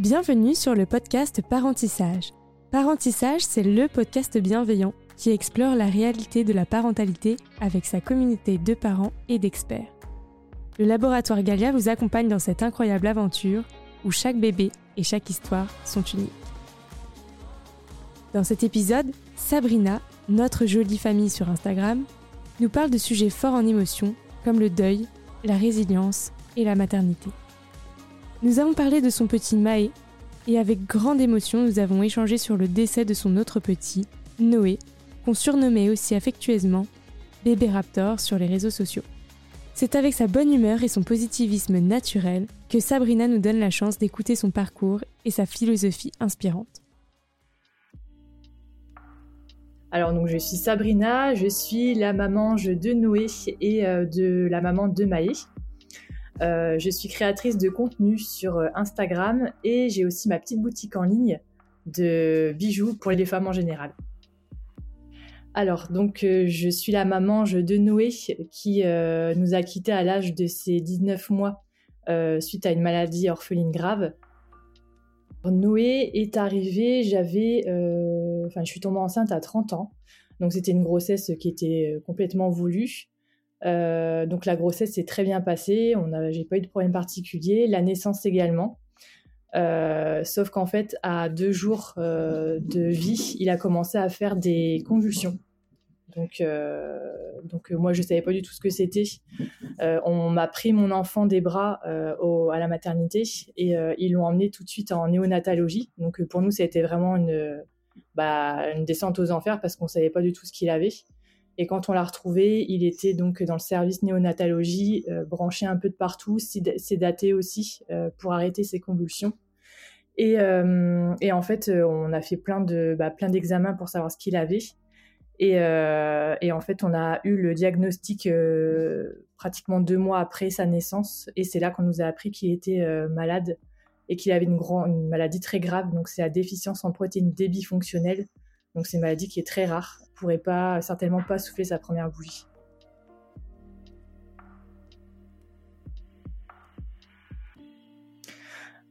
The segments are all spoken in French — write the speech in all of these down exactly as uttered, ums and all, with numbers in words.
Bienvenue sur le podcast Parentissage. Parentissage, c'est le podcast bienveillant qui explore la réalité de la parentalité avec sa communauté de parents et d'experts. Le laboratoire Galia vous accompagne dans cette incroyable aventure où chaque bébé et chaque histoire sont uniques. Dans cet épisode, Sabrina, notre jolie famille sur Instagram, nous parle de sujets forts en émotion comme le deuil, la résilience et la maternité. Nous avons parlé de son petit Maé et avec grande émotion, nous avons échangé sur le décès de son autre petit, Noé, qu'on surnommait aussi affectueusement bébé Raptor sur les réseaux sociaux. C'est avec sa bonne humeur et son positivisme naturel que Sabrina nous donne la chance d'écouter son parcours et sa philosophie inspirante. Alors donc je suis Sabrina, je suis la maman de Noé et de la maman de Maé. Euh, je suis créatrice de contenu sur Instagram et j'ai aussi ma petite boutique en ligne de bijoux pour les femmes en général. Alors, donc, euh, je suis la maman de Noé qui euh, nous a quittés à l'âge de ses dix-neuf mois euh, suite à une maladie orpheline grave. Noé est arrivé, j'avais, euh, enfin, je suis tombée enceinte à trente ans, donc c'était une grossesse qui était complètement voulue. Euh, donc la grossesse s'est très bien passée, on a, j'ai pas eu de problème particulier, la naissance également, euh, sauf qu'en fait à deux jours euh, de vie, il a commencé à faire des convulsions. Donc, euh, donc moi je savais pas du tout ce que c'était. Euh, on m'a pris mon enfant des bras euh, au, à la maternité et euh, ils l'ont emmené tout de suite en néonatologie. Donc pour nous ça a été vraiment une, bah, une descente aux enfers parce qu'on savait pas du tout ce qu'il avait. Et quand on l'a retrouvé, il était donc dans le service néonatologie, euh, branché un peu de partout, sédaté aussi euh, pour arrêter ses convulsions. Et, euh, et en fait, on a fait plein, de, bah, plein d'examens pour savoir ce qu'il avait. Et, euh, et en fait, on a eu le diagnostic euh, pratiquement deux mois après sa naissance. Et c'est là qu'on nous a appris qu'il était euh, malade et qu'il avait une, grand, une maladie très grave. Donc, c'est la déficience en protéines bifonctionnelles. Donc, c'est une maladie qui est très rare. Pourrait pas, certainement pas souffler sa première bougie.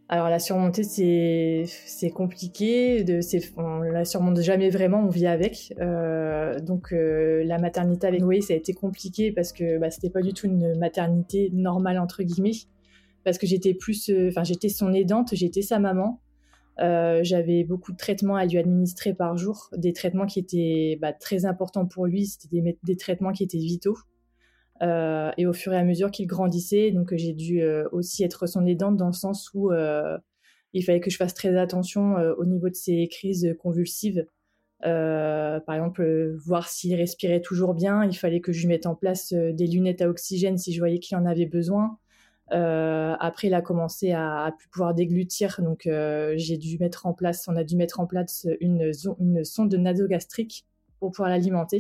Alors la surmonter, c'est, c'est compliqué, de, c'est, on la surmonte jamais vraiment, on vit avec. Euh, donc euh, la maternité avec Noé, ça a été compliqué parce que bah, c'était pas du tout une maternité normale entre guillemets, parce que j'étais plus, enfin euh, j'étais son aidante, j'étais sa maman. Euh, j'avais beaucoup de traitements à lui administrer par jour, des traitements qui étaient bah, très importants pour lui, c'était des, des traitements qui étaient vitaux. Euh, et au fur et à mesure qu'il grandissait, donc j'ai dû euh, aussi être son aidante dans le sens où euh, il fallait que je fasse très attention euh, au niveau de ses crises convulsives. Euh, par exemple, euh, voir s'il respirait toujours bien, il fallait que je lui mette en place euh, des lunettes à oxygène si je voyais qu'il en avait besoin. Euh, après, il a commencé à, à plus pouvoir déglutir, donc euh, j'ai dû mettre en place, on a dû mettre en place une, une sonde nasogastrique pour pouvoir l'alimenter.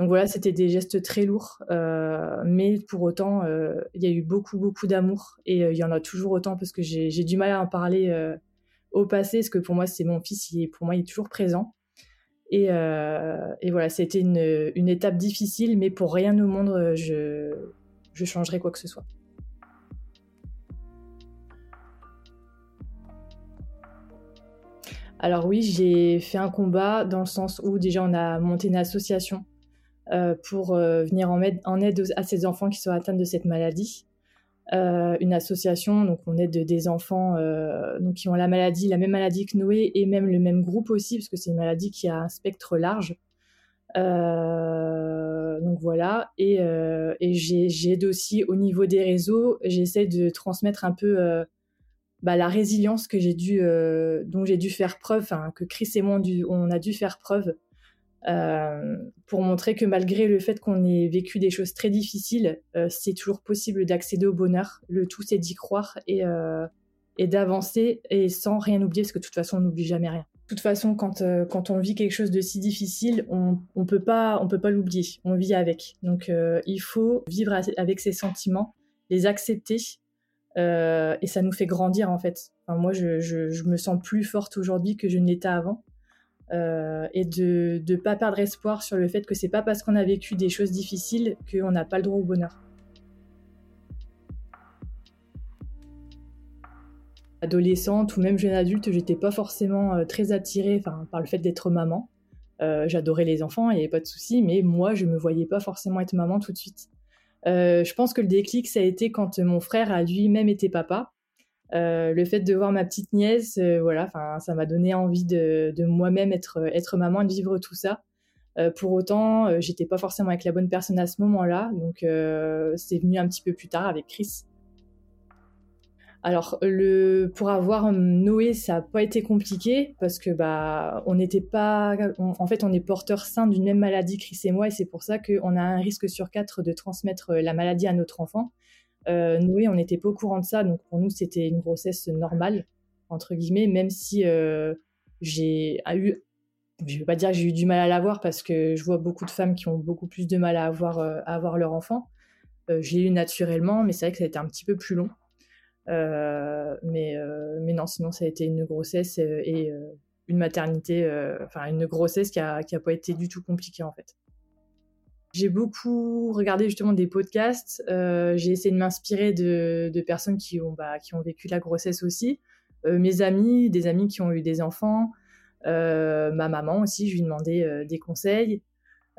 Donc voilà, c'était des gestes très lourds, euh, mais pour autant, euh, il y a eu beaucoup, beaucoup d'amour et euh, il y en a toujours autant parce que j'ai, j'ai du mal à en parler euh, au passé, parce que pour moi, c'est mon fils, il est, pour moi, il est toujours présent. Et, euh, et voilà, c'était une, une étape difficile, mais pour rien au monde, je, je changerais quoi que ce soit. Alors oui, j'ai fait un combat dans le sens où déjà on a monté une association euh, pour euh, venir en aide, en aide à ces enfants qui sont atteints de cette maladie. Euh, une association, donc on aide des enfants euh, donc qui ont la maladie, la même maladie que Noé et même le même groupe aussi, parce que c'est une maladie qui a un spectre large. Euh, donc voilà, et, euh, et j'ai, j'aide aussi au niveau des réseaux, j'essaie de transmettre un peu... Euh, Bah, la résilience que j'ai dû, euh, dont j'ai dû faire preuve, hein, que Chris et moi, on, dû, on a dû faire preuve euh, pour montrer que malgré le fait qu'on ait vécu des choses très difficiles, euh, c'est toujours possible d'accéder au bonheur. Le tout, c'est d'y croire et, euh, et d'avancer et sans rien oublier, parce que de toute façon, on n'oublie jamais rien. De toute façon, quand, euh, quand on vit quelque chose de si difficile, on on peut pas, on peut pas l'oublier, on vit avec. Donc, euh, il faut vivre avec ses sentiments, les accepter, Euh, et ça nous fait grandir en fait. Enfin, moi, je, je, je me sens plus forte aujourd'hui que je ne l'étais avant, euh, et de ne pas perdre espoir sur le fait que c'est pas parce qu'on a vécu des choses difficiles qu'on n'a pas le droit au bonheur. adolescente ou même jeune adulte, j'étais pas forcément euh, très attirée par le fait d'être maman. Euh, j'adorais les enfants, il n'y avait pas de souci, mais moi, je me voyais pas forcément être maman tout de suite. Euh, je pense que le déclic, ça a été quand mon frère a lui-même été papa. Euh, le fait de voir ma petite nièce, euh, voilà, ça m'a donné envie de, de moi-même être, être maman et de vivre tout ça. Euh, pour autant, euh, j'étais pas forcément avec la bonne personne à ce moment-là, donc euh, c'est venu un petit peu plus tard avec Chris. Alors, le, pour avoir Noé, ça n'a pas été compliqué parce que bah, on n'était pas, on, en fait, on est porteurs sains d'une même maladie, Chris et moi, et c'est pour ça qu'on a un risque sur quatre de transmettre la maladie à notre enfant. Euh, Noé, on n'était pas au courant de ça, donc pour nous, c'était une grossesse normale entre guillemets, même si euh, j'ai eu, je vais pas dire que j'ai eu du mal à l'avoir parce que je vois beaucoup de femmes qui ont beaucoup plus de mal à avoir, euh, à avoir leur enfant. Euh, je l'ai eu naturellement, mais c'est vrai que ça a été un petit peu plus long. Euh, mais, euh, mais non, sinon ça a été une grossesse et, et euh, une maternité, euh, enfin une grossesse qui a, qui a pas été du tout compliquée en fait. J'ai beaucoup regardé justement des podcasts, euh, j'ai essayé de m'inspirer de, de personnes qui ont, bah, qui ont vécu la grossesse aussi, euh, mes amis, des amis qui ont eu des enfants, euh, ma maman aussi, je lui demandais euh, des conseils.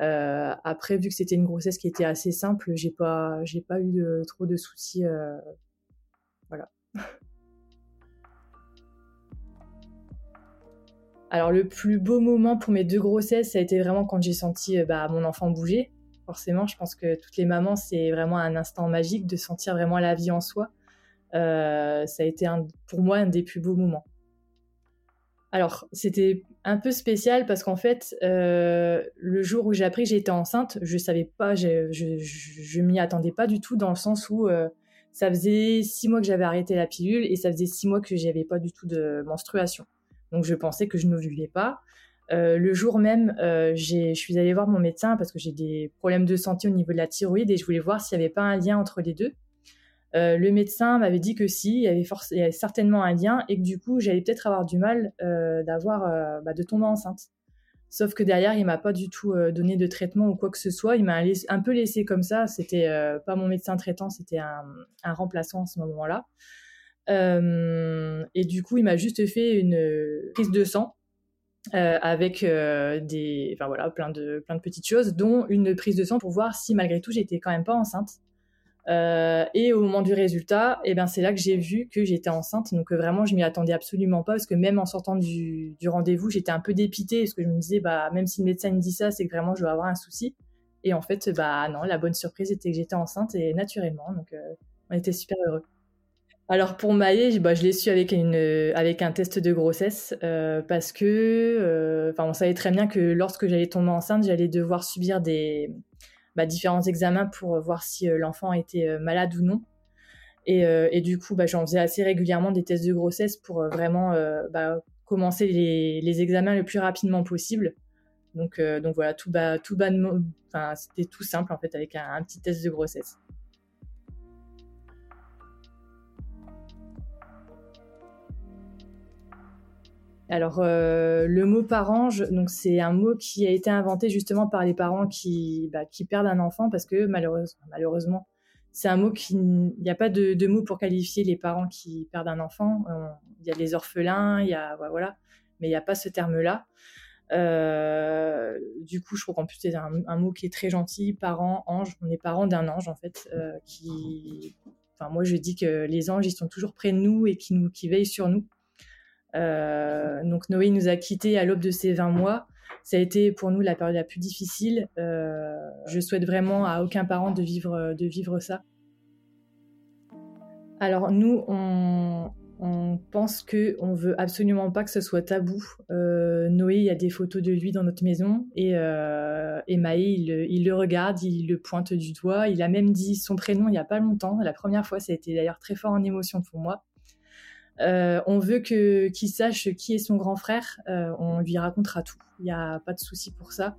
Euh, après, vu que c'était une grossesse qui était assez simple, j'ai pas, j'ai pas eu de, trop de soucis. Euh, Voilà. Alors, le plus beau moment pour mes deux grossesses, ça a été vraiment quand j'ai senti bah, mon enfant bouger. Forcément, je pense que toutes les mamans, c'est vraiment un instant magique de sentir vraiment la vie en soi. Euh, ça a été un, pour moi un des plus beaux moments. Alors, c'était un peu spécial parce qu'en fait, euh, le jour où j'ai appris que j'étais enceinte, je savais pas, je, je, je, je m'y attendais pas du tout dans le sens où... Euh, Ça faisait six mois que j'avais arrêté la pilule et ça faisait six mois que j'avais pas du tout de menstruation. Donc je pensais que je n'ovulais pas. Euh, le jour même, euh, j'ai, je suis allée voir mon médecin parce que j'ai des problèmes de santé au niveau de la thyroïde et je voulais voir s'il n'y avait pas un lien entre les deux. Euh, le médecin m'avait dit que si, il y avait, for- il y avait certainement un lien et que du coup, j'allais peut-être avoir du mal euh, d'avoir, euh, bah, de tomber enceinte. Sauf que derrière, il m'a pas du tout donné de traitement ou quoi que ce soit. Il m'a un peu laissé comme ça. C'était euh, pas mon médecin traitant, c'était un, un remplaçant à ce moment-là. Euh, et du coup, il m'a juste fait une prise de sang euh, avec euh, des, enfin voilà, plein de plein de petites choses, dont une prise de sang pour voir si malgré tout j'étais quand même pas enceinte. Euh, et au moment du résultat, eh ben c'est là que j'ai vu que j'étais enceinte. Donc euh, vraiment, je m'y attendais absolument pas parce que même en sortant du, du rendez-vous, j'étais un peu dépitée parce que je me disais bah même si le médecin me dit ça, c'est que vraiment je dois avoir un souci. Et en fait, bah non, la bonne surprise était que j'étais enceinte et naturellement. Donc euh, on était super heureux. Alors pour Maé, bah je l'ai su avec une avec un test de grossesse euh, parce que enfin euh, on savait très bien que lorsque j'allais tomber enceinte, j'allais devoir subir des Bah, différents examens pour voir si euh, l'enfant était euh, malade ou non. Et, euh, et du coup, bah, j'en faisais assez régulièrement des tests de grossesse pour euh, vraiment euh, bah, commencer les, les examens le plus rapidement possible. Donc, euh, donc voilà, tout bas, tout bas de mo- enfin, c'était tout simple en fait avec un, un petit test de grossesse. Alors, euh, le mot « parent ange », donc c'est un mot qui a été inventé justement par les parents qui, bah, qui perdent un enfant parce que malheureusement, malheureusement c'est un mot qui... Il n'y a pas de, de mot pour qualifier les parents qui perdent un enfant. Il y a les orphelins, il y a... Voilà, mais il n'y a pas ce terme-là. Euh, du coup, je trouve qu'en plus, c'est un, un mot qui est très gentil. « Parent ange », on est parents d'un ange en fait euh, qui... Enfin, moi, je dis que les anges, ils sont toujours près de nous et qui, nous, qui veillent sur nous. Euh, donc Noé nous a quittés à l'aube de ses vingt mois. Ça a été pour nous la période la plus difficile. Euh, je souhaite vraiment à aucun parent de vivre, de vivre ça. Alors nous, on, on pense qu'on ne veut absolument pas que ce soit tabou. Euh, Noé, il y a des photos de lui dans notre maison et, euh, et Maé, il, il le regarde, il le pointe du doigt. Il a même dit son prénom il n'y a pas longtemps. La première fois, ça a été d'ailleurs très fort en émotion pour moi. Euh, on veut que, qu'il sache qui est son grand frère, euh, on lui racontera tout, il n'y a pas de souci pour ça.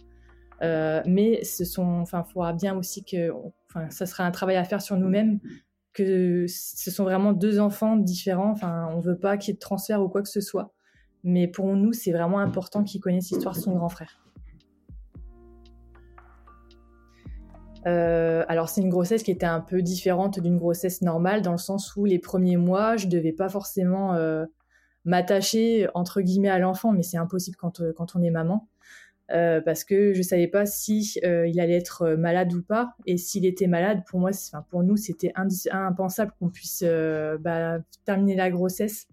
Euh, mais ce sont, enfin, il faudra bien aussi que, enfin, ça sera un travail à faire sur nous-mêmes, que ce sont vraiment deux enfants différents, enfin, on ne veut pas qu'il y ait de transfert ou quoi que ce soit. Mais pour nous, c'est vraiment important qu'il connaisse l'histoire de son grand frère. Euh, alors c'est une grossesse qui était un peu différente d'une grossesse normale, dans le sens où les premiers mois, je devais pas forcément euh, m'attacher entre guillemets à l'enfant, mais c'est impossible quand, quand on est maman, euh, parce que je savais pas si euh, il allait être malade ou pas, et s'il était malade, pour moi, enfin pour nous, c'était indi- impensable qu'on puisse euh, bah, terminer la grossesse.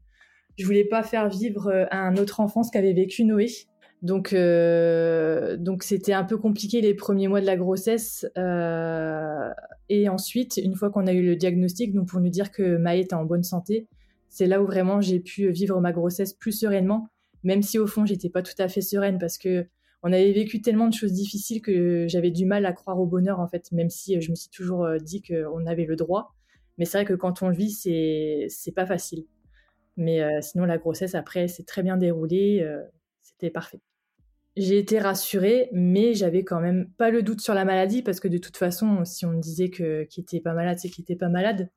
Je voulais pas faire vivre à un autre enfant ce qu'avait vécu Noé. Donc, euh, donc c'était un peu compliqué les premiers mois de la grossesse. Euh, et ensuite, une fois qu'on a eu le diagnostic, donc pour nous dire que Maé était en bonne santé, c'est là où vraiment j'ai pu vivre ma grossesse plus sereinement, même si au fond, j'étais pas tout à fait sereine parce que on avait vécu tellement de choses difficiles que j'avais du mal à croire au bonheur, en fait, même si je me suis toujours dit qu'on avait le droit. Mais c'est vrai que quand on le vit, c'est, c'est pas facile. Mais euh, sinon, la grossesse, après, s'est très bien déroulée. Euh, c'était parfait. J'ai été rassurée, mais j'avais quand même pas le doute sur la maladie, parce que de toute façon, si on me disait que, qu'il était pas malade, c'est qu'il était pas malade.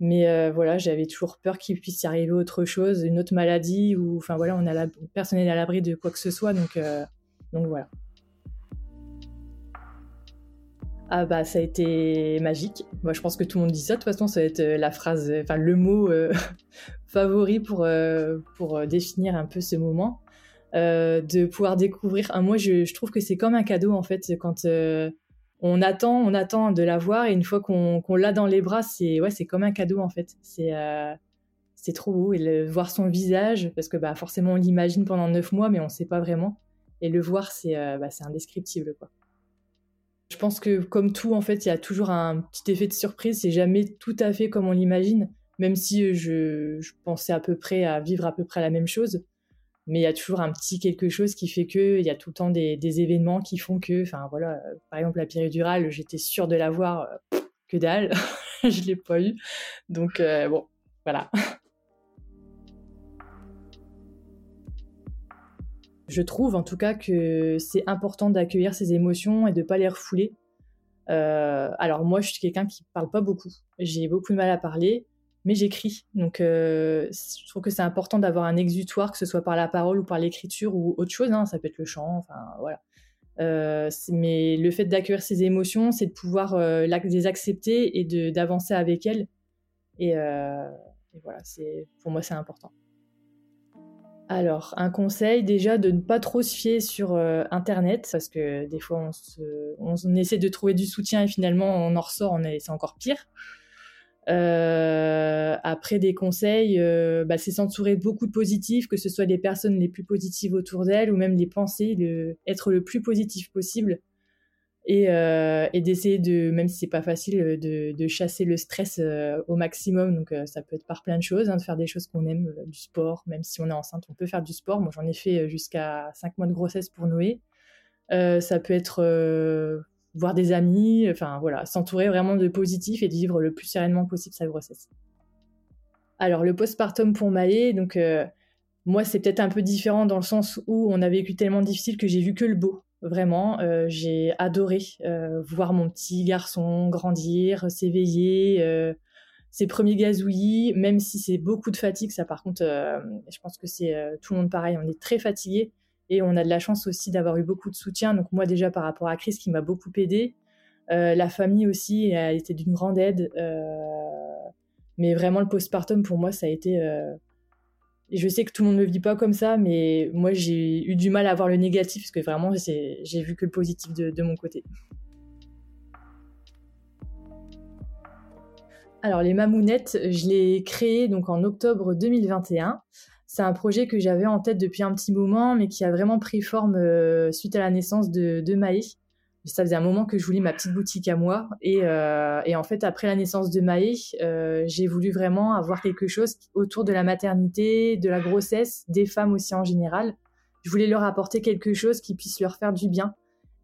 Mais euh, voilà, j'avais toujours peur qu'il puisse y arriver autre chose, une autre maladie, ou enfin voilà, on a la, personne n'est à l'abri de quoi que ce soit, donc, euh, donc voilà. Ah bah, ça a été magique. Moi, je pense que tout le monde dit ça. De toute façon, ça va être la phrase, enfin le mot euh, favori pour, euh, pour définir un peu ce moment. Euh, de pouvoir découvrir. Ah, moi, je, je trouve que c'est comme un cadeau, en fait, quand euh, on attend, on attend de l'avoir, et une fois qu'on, qu'on l'a dans les bras, c'est ouais, c'est comme un cadeau, en fait. C'est euh, c'est trop beau. Et le, voir son visage, parce que bah forcément, on l'imagine pendant neuf mois, mais on sait pas vraiment. Et le voir, c'est euh, bah c'est indescriptible, quoi. Je pense que comme tout, en fait, il y a toujours un petit effet de surprise. C'est jamais tout à fait comme on l'imagine, même si je, je pensais à peu près à vivre à peu près la même chose. Mais il y a toujours un petit quelque chose qui fait que il y a tout le temps des, des événements qui font que, enfin voilà, euh, par exemple la péridurale, j'étais sûre de l'avoir, euh, que dalle, je l'ai pas eu, donc euh, bon, voilà. Je trouve en tout cas que c'est important d'accueillir ses émotions et de pas les refouler. Euh, alors moi, je suis quelqu'un qui parle pas beaucoup, j'ai beaucoup de mal à parler. Mais j'écris, donc euh, je trouve que c'est important d'avoir un exutoire, que ce soit par la parole ou par l'écriture ou autre chose, hein, ça peut être le chant, enfin voilà. Euh, mais le fait d'accueillir ses émotions, c'est de pouvoir euh, les accepter et de, d'avancer avec elles. Et, euh, et voilà, c'est, pour moi c'est important. Alors, un conseil déjà de ne pas trop se fier sur euh, Internet, parce que des fois on, se, on, on essaie de trouver du soutien et finalement on en ressort, on est, c'est encore pire. Euh, après des conseils, euh, bah, c'est s'entourer de beaucoup de positifs, que ce soit les personnes les plus positives autour d'elles ou même les pensées, le, être le plus positif possible et, euh, et d'essayer de, même si c'est pas facile, de, de chasser le stress euh, au maximum. Donc euh, ça peut être par plein de choses, hein, de faire des choses qu'on aime, euh, du sport, même si on est enceinte, on peut faire du sport. Moi j'en ai fait jusqu'à cinq mois de grossesse pour Noé. Euh, ça peut être... Euh, voir des amis, enfin voilà, s'entourer vraiment de positif et de vivre le plus sereinement possible sa grossesse. Alors le postpartum pour Maé, donc euh, moi c'est peut-être un peu différent dans le sens où on a vécu tellement difficile que j'ai vu que le beau, vraiment. Euh, j'ai adoré euh, voir mon petit garçon grandir, s'éveiller, euh, ses premiers gazouillis, même si c'est beaucoup de fatigue, ça par contre, euh, je pense que c'est euh, tout le monde pareil, on est très fatigué. Et on a de la chance aussi d'avoir eu beaucoup de soutien. Donc moi déjà par rapport à Chris qui m'a beaucoup aidée. Euh, la famille aussi a été d'une grande aide. Euh, mais vraiment le postpartum pour moi ça a été... Euh... Je sais que tout le monde ne le vit pas comme ça, mais moi j'ai eu du mal à voir le négatif parce que vraiment c'est... j'ai vu que le positif de, de mon côté. Alors les mamounettes, je les créées donc, en octobre deux mille vingt et un. C'est un projet que j'avais en tête depuis un petit moment, mais qui a vraiment pris forme euh, suite à la naissance de, de Maé. Ça faisait un moment que je voulais ma petite boutique à moi. Et, euh, et en fait, après la naissance de Maé, euh, j'ai voulu vraiment avoir quelque chose autour de la maternité, de la grossesse, des femmes aussi en général. Je voulais leur apporter quelque chose qui puisse leur faire du bien.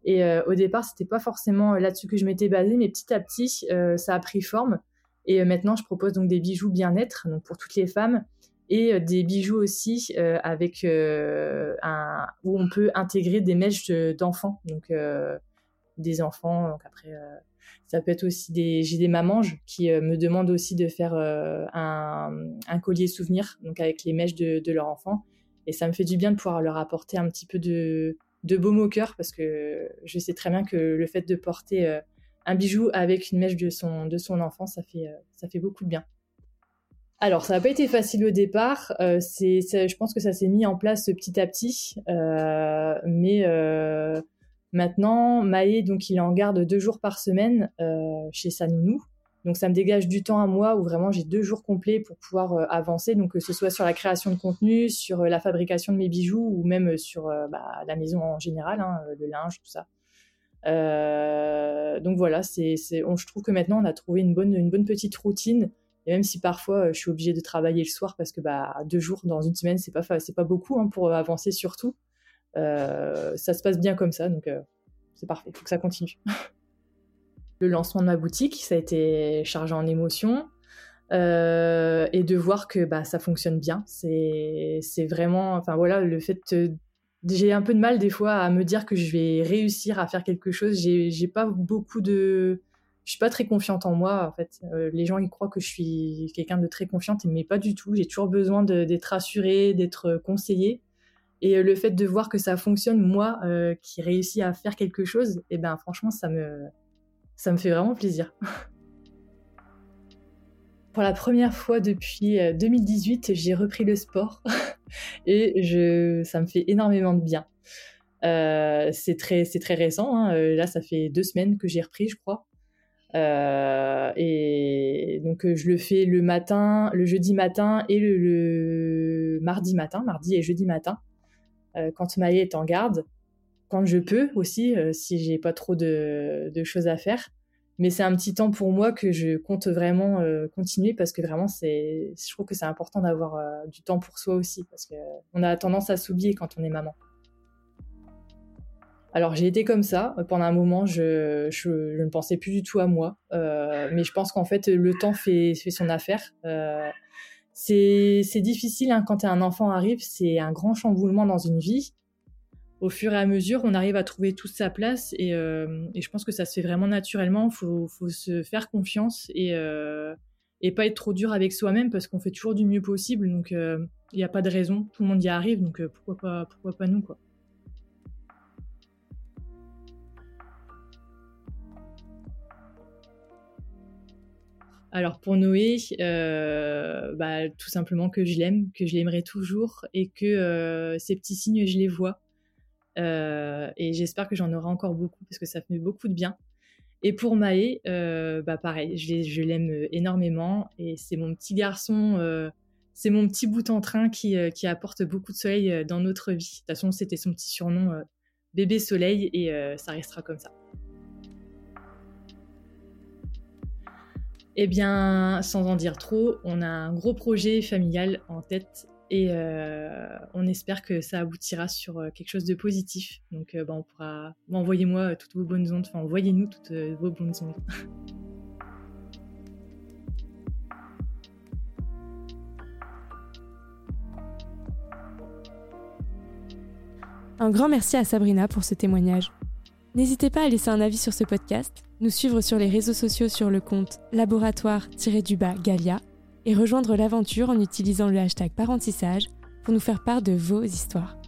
Et euh, au départ, c'était pas forcément là-dessus que je m'étais basée, mais petit à petit, euh, ça a pris forme. Et euh, maintenant, je propose donc des bijoux bien-être donc pour toutes les femmes. Et des bijoux aussi euh, avec euh, un, où on peut intégrer des mèches d'enfants, donc euh, des enfants. Donc après, euh, ça peut être aussi des j'ai des mamanges qui euh, me demandent aussi de faire euh, un, un collier souvenir, donc avec les mèches de, de leur enfant. Et ça me fait du bien de pouvoir leur apporter un petit peu de de baume au cœur, parce que je sais très bien que le fait de porter euh, un bijou avec une mèche de son, de son enfant, ça fait, euh, ça fait beaucoup de bien. Alors, ça n'a pas été facile au départ. Euh, c'est, ça, je pense que ça s'est mis en place petit à petit. Euh, mais euh, maintenant, Maé, donc, il est en garde deux jours par semaine euh, chez sa nounou. Donc, ça me dégage du temps à moi où vraiment j'ai deux jours complets pour pouvoir euh, avancer. Donc, que ce soit sur la création de contenu, sur euh, la fabrication de mes bijoux ou même sur euh, bah, la maison en général, hein, le linge, tout ça. Euh, donc, voilà, c'est, c'est, on, je trouve que maintenant, on a trouvé une bonne, une bonne petite routine. Et même si parfois euh, je suis obligée de travailler le soir parce que bah, deux jours dans une semaine, c'est pas, c'est pas beaucoup hein, pour avancer surtout. Euh, ça se passe bien comme ça, donc euh, c'est parfait, il faut que ça continue. Le lancement de ma boutique, ça a été chargé en émotions euh, et de voir que bah, ça fonctionne bien. C'est, c'est vraiment, enfin voilà, le fait, de, j'ai un peu de mal des fois à me dire que je vais réussir à faire quelque chose. J'ai, j'ai pas beaucoup de... Je suis pas très confiante en moi, en fait. Euh, les gens, ils croient que je suis quelqu'un de très confiante, mais pas du tout. J'ai toujours besoin de, d'être rassurée, d'être conseillée. Et euh, le fait de voir que ça fonctionne, moi, euh, qui réussis à faire quelque chose, eh ben, franchement, ça me, ça me fait vraiment plaisir. Pour la première fois depuis deux mille dix-huit, j'ai repris le sport et je, ça me fait énormément de bien. Euh, c'est très, c'est très récent, hein. Là, ça fait deux semaines que j'ai repris, je crois. Euh, et donc euh, je le fais le matin, le jeudi matin et le, le mardi matin, mardi et jeudi matin euh, quand Maé est en garde, quand je peux aussi euh, si j'ai pas trop de, de choses à faire. Mais c'est un petit temps pour moi que je compte vraiment euh, continuer parce que vraiment c'est, je trouve que c'est important d'avoir euh, du temps pour soi aussi parce que euh, on a tendance à s'oublier quand on est maman. Alors, j'ai été comme ça. Pendant un moment, je, je, je ne pensais plus du tout à moi. Euh, mais je pense qu'en fait, le temps fait, fait son affaire. Euh, c'est, c'est difficile hein, quand un enfant arrive. C'est un grand chamboulement dans une vie. Au fur et à mesure, on arrive à trouver toute sa place. Et, euh, et je pense que ça se fait vraiment naturellement. Il faut, faut se faire confiance et, euh, et pas être trop dur avec soi-même parce qu'on fait toujours du mieux possible. Donc, il euh, n'y a pas de raison. Tout le monde y arrive. Donc, euh, pourquoi pas, pourquoi pas nous, quoi. Alors pour Noé, euh, bah, tout simplement que je l'aime, que je l'aimerai toujours et que euh, ces petits signes, je les vois. Euh, et j'espère que j'en aurai encore beaucoup parce que ça fait beaucoup de bien. Et pour Maé, euh, bah, pareil, je, je l'aime énormément et c'est mon petit garçon, euh, c'est mon petit bout en train qui, euh, qui apporte beaucoup de soleil dans notre vie. De toute façon, c'était son petit surnom, euh, bébé soleil et euh, ça restera comme ça. Eh bien, sans en dire trop, on a un gros projet familial en tête et euh, on espère que ça aboutira sur quelque chose de positif. Donc, euh, bah, on pourra... Bah, envoyez-moi toutes vos bonnes ondes. Enfin, envoyez-nous toutes vos bonnes ondes. Un grand merci à Sabrina pour ce témoignage. N'hésitez pas à laisser un avis sur ce podcast, nous suivre sur les réseaux sociaux sur le compte laboratoire-galia et rejoindre l'aventure en utilisant le hashtag Parentissage pour nous faire part de vos histoires.